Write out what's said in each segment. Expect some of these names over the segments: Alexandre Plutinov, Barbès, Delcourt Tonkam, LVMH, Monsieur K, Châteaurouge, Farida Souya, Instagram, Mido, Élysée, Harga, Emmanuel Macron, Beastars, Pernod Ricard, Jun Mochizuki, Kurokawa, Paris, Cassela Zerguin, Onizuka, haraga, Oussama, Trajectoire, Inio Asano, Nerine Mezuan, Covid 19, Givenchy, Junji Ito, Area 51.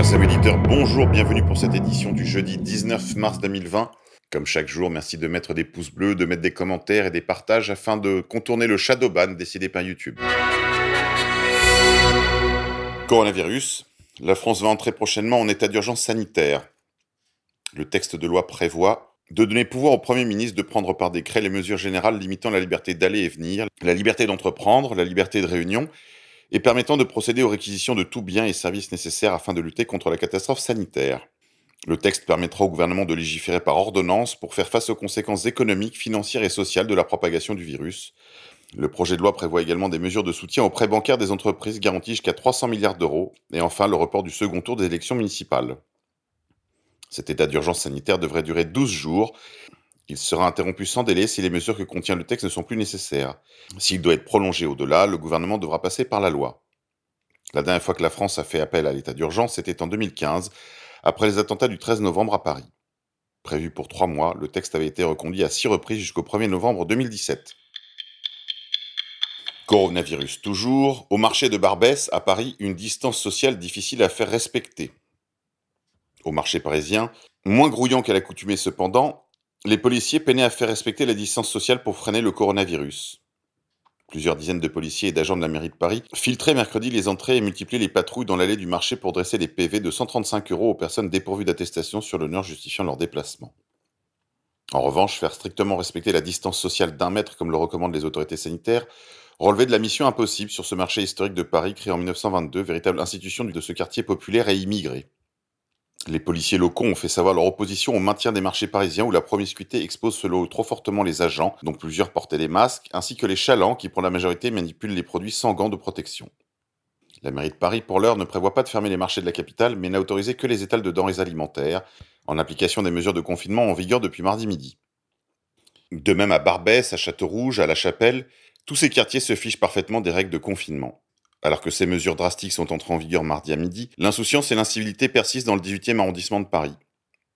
Chers amis auditeurs, bonjour, bienvenue pour cette édition du jeudi 19 mars 2020. Comme chaque jour, merci de mettre des pouces bleus, de mettre des commentaires et des partages afin de contourner le shadow ban décidé par YouTube. Coronavirus, la France va entrer prochainement en état d'urgence sanitaire. Le texte de loi prévoit de donner pouvoir au Premier ministre de prendre par décret les mesures générales limitant la liberté d'aller et venir, la liberté d'entreprendre, la liberté de réunion et permettant de procéder aux réquisitions de tout bien et services nécessaires afin de lutter contre la catastrophe sanitaire. Le texte permettra au gouvernement de légiférer par ordonnance pour faire face aux conséquences économiques, financières et sociales de la propagation du virus. Le projet de loi prévoit également des mesures de soutien aux prêts bancaires des entreprises garantis jusqu'à 300 milliards d'euros et enfin le report du second tour des élections municipales. Cet état d'urgence sanitaire devrait durer 12 jours. Il sera interrompu sans délai si les mesures que contient le texte ne sont plus nécessaires. S'il doit être prolongé au-delà, le gouvernement devra passer par la loi. La dernière fois que la France a fait appel à l'état d'urgence, c'était en 2015, après les attentats du 13 novembre à Paris. Prévu pour 3 mois, le texte avait été reconduit à 6 reprises jusqu'au 1er novembre 2017. Coronavirus toujours. Au marché de Barbès, à Paris, une distance sociale difficile à faire respecter. Au marché parisien, moins grouillant qu'à l'accoutumée cependant, les policiers peinaient à faire respecter la distance sociale pour freiner le coronavirus. Plusieurs dizaines de policiers et d'agents de la mairie de Paris filtraient mercredi les entrées et multipliaient les patrouilles dans l'allée du marché pour dresser des PV de 135 € aux personnes dépourvues d'attestation sur l'honneur justifiant leur déplacement. En revanche, faire strictement respecter la distance sociale d'1 mètre, comme le recommandent les autorités sanitaires, relevait de la mission impossible sur ce marché historique de Paris créé en 1922, véritable institution de ce quartier populaire et immigré. Les policiers locaux ont fait savoir leur opposition au maintien des marchés parisiens où la promiscuité expose selon eux trop fortement les agents, dont plusieurs portaient des masques, ainsi que les chalands qui, pour la majorité, manipulent les produits sans gants de protection. La mairie de Paris, pour l'heure, ne prévoit pas de fermer les marchés de la capitale, mais n'a autorisé que les étals de denrées alimentaires, en application des mesures de confinement en vigueur depuis mardi midi. De même à Barbès, à Châteaurouge, à La Chapelle, tous ces quartiers se fichent parfaitement des règles de confinement. Alors que ces mesures drastiques sont entrées en vigueur mardi à midi, l'insouciance et l'incivilité persistent dans le 18e arrondissement de Paris.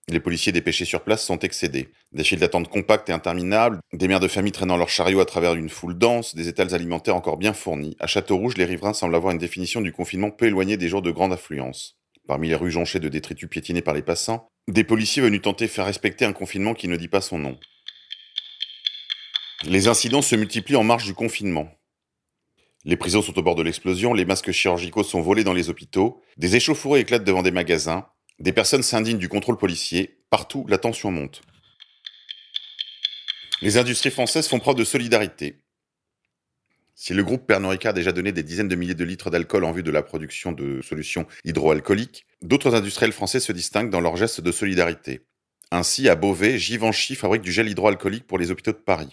Les policiers dépêchés sur place sont excédés. Des files d'attente compactes et interminables, des mères de famille traînant leurs chariots à travers une foule dense, des étals alimentaires encore bien fournis. À Châteaurouge, les riverains semblent avoir une définition du confinement peu éloignée des jours de grande affluence. Parmi les rues jonchées de détritus piétinées par les passants, des policiers venus tenter de faire respecter un confinement qui ne dit pas son nom. Les incidents se multiplient en marge du confinement. Les prisons sont au bord de l'explosion, les masques chirurgicaux sont volés dans les hôpitaux, des échauffourées éclatent devant des magasins, des personnes s'indignent du contrôle policier, partout la tension monte. Les industries françaises font preuve de solidarité. Si le groupe Pernod Ricard a déjà donné des dizaines de milliers de litres d'alcool en vue de la production de solutions hydroalcooliques, d'autres industriels français se distinguent dans leurs gestes de solidarité. Ainsi, à Beauvais, Givenchy fabrique du gel hydroalcoolique pour les hôpitaux de Paris.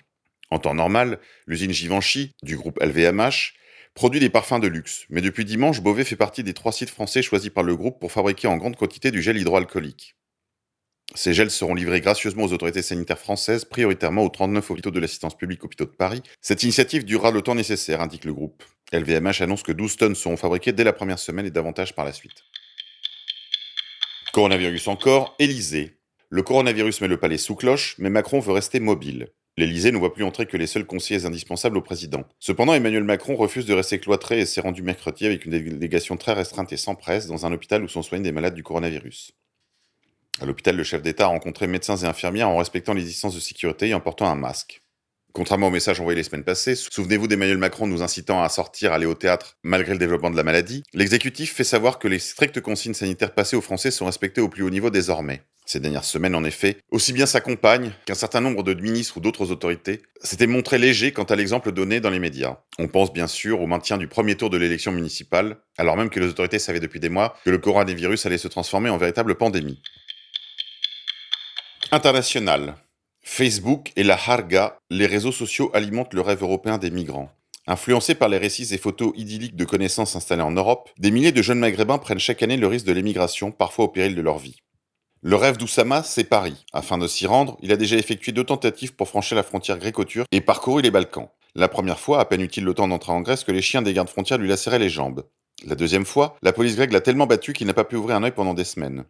En temps normal, l'usine Givenchy, du groupe LVMH, produit des parfums de luxe, mais depuis dimanche, Beauvais fait partie des 3 sites français choisis par le groupe pour fabriquer en grande quantité du gel hydroalcoolique. Ces gels seront livrés gracieusement aux autorités sanitaires françaises, prioritairement aux 39 hôpitaux de l'assistance publique hôpitaux de Paris. Cette initiative durera le temps nécessaire, indique le groupe. LVMH annonce que 12 tonnes seront fabriquées dès la première semaine et davantage par la suite. Coronavirus encore, Élysée. Le coronavirus met le palais sous cloche, mais Macron veut rester mobile. L'Élysée ne voit plus entrer que les seuls conseillers indispensables au président. Cependant, Emmanuel Macron refuse de rester cloîtré et s'est rendu mercredi avec une délégation très restreinte et sans presse dans un hôpital où sont soignés des malades du coronavirus. À l'hôpital, le chef d'État a rencontré médecins et infirmières en respectant les distances de sécurité et en portant un masque. Contrairement au message envoyé les semaines passées, souvenez-vous d'Emmanuel Macron nous incitant à sortir, aller au théâtre malgré le développement de la maladie, l'exécutif fait savoir que les strictes consignes sanitaires passées aux Français sont respectées au plus haut niveau désormais. Ces dernières semaines, en effet, aussi bien sa compagne qu'un certain nombre de ministres ou d'autres autorités s'étaient montrés légers quant à l'exemple donné dans les médias. On pense bien sûr au maintien du premier tour de l'élection municipale, alors même que les autorités savaient depuis des mois que le coronavirus allait se transformer en véritable pandémie. International. Facebook et la Harga, les réseaux sociaux alimentent le rêve européen des migrants. Influencés par les récits et photos idylliques de connaissances installées en Europe, des milliers de jeunes maghrébins prennent chaque année le risque de l'émigration, parfois au péril de leur vie. Le rêve d'Oussama, c'est Paris. Afin de s'y rendre, il a déjà effectué 2 tentatives pour franchir la frontière gréco-turque et parcouru les Balkans. La première fois, à peine eut-il le temps d'entrer en Grèce que les chiens des gardes-frontières lui lacéraient les jambes. La deuxième fois, la police grecque l'a tellement battu qu'il n'a pas pu ouvrir un œil pendant des semaines.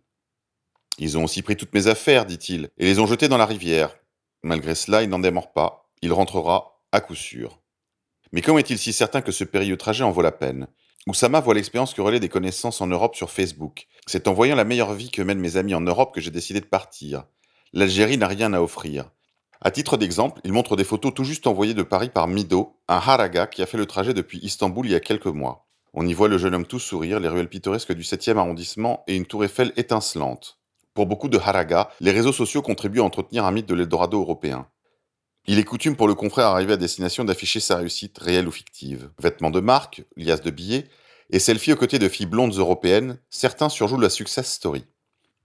« Ils ont aussi pris toutes mes affaires, dit-il, et les ont jetées dans la rivière. » Malgré cela, il n'en démord pas. Il rentrera, à coup sûr. Mais comment est-il si certain que ce périlleux trajet en vaut la peine ? Oussama voit l'expérience que relaient des connaissances en Europe sur Facebook. C'est en voyant la meilleure vie que mènent mes amis en Europe que j'ai décidé de partir. L'Algérie n'a rien à offrir. À titre d'exemple, il montre des photos tout juste envoyées de Paris par Mido, un haraga qui a fait le trajet depuis Istanbul il y a quelques mois. On y voit le jeune homme tout sourire, les ruelles pittoresques du 7e arrondissement et une tour Eiffel étincelante. Pour beaucoup de haragas, les réseaux sociaux contribuent à entretenir un mythe de l'Eldorado européen. Il est coutume pour le confrère arrivé à destination d'afficher sa réussite, réelle ou fictive. Vêtements de marque, liasses de billets, et selfies aux côtés de filles blondes européennes, certains surjouent la success story.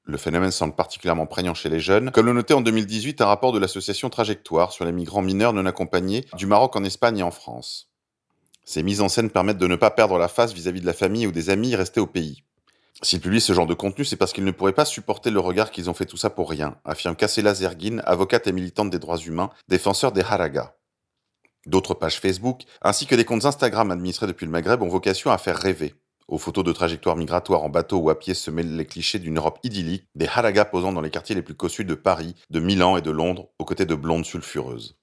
Le phénomène semble particulièrement prégnant chez les jeunes, comme le notait en 2018 un rapport de l'association Trajectoire sur les migrants mineurs non accompagnés du Maroc en Espagne et en France. Ces mises en scène permettent de ne pas perdre la face vis-à-vis de la famille ou des amis restés au pays. S'ils publient ce genre de contenu, c'est parce qu'ils ne pourraient pas supporter le regard qu'ils ont fait tout ça pour rien, affirme Cassela Zerguin, avocate et militante des droits humains, défenseur des haragas. D'autres pages Facebook, ainsi que des comptes Instagram administrés depuis le Maghreb, ont vocation à faire rêver. Aux photos de trajectoires migratoires en bateau ou à pied se mêlent les clichés d'une Europe idyllique, des haragas posant dans les quartiers les plus cossus de Paris, de Milan et de Londres, aux côtés de blondes sulfureuses.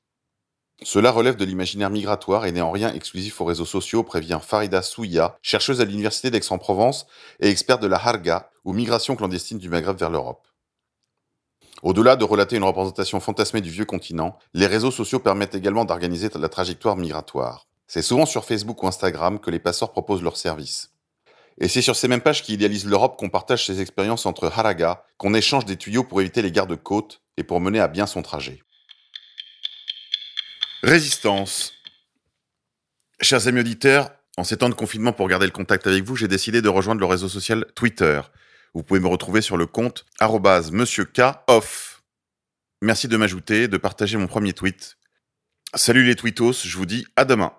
Cela relève de l'imaginaire migratoire et n'est en rien exclusif aux réseaux sociaux, prévient Farida Souya, chercheuse à l'université d'Aix-en-Provence et experte de la harga, ou migration clandestine du Maghreb vers l'Europe. Au-delà de relater une représentation fantasmée du vieux continent, les réseaux sociaux permettent également d'organiser la trajectoire migratoire. C'est souvent sur Facebook ou Instagram que les passeurs proposent leurs services. Et c'est sur ces mêmes pages qui idéalisent l'Europe qu'on partage ses expériences entre haraga, qu'on échange des tuyaux pour éviter les gardes-côtes et pour mener à bien son trajet. Résistance. Chers amis auditeurs, en ces temps de confinement, pour garder le contact avec vous, j'ai décidé de rejoindre le réseau social Twitter. Vous pouvez me retrouver sur le compte @monsieurkoff. Merci de m'ajouter, de partager mon premier tweet. Salut les tweetos, je vous dis à demain.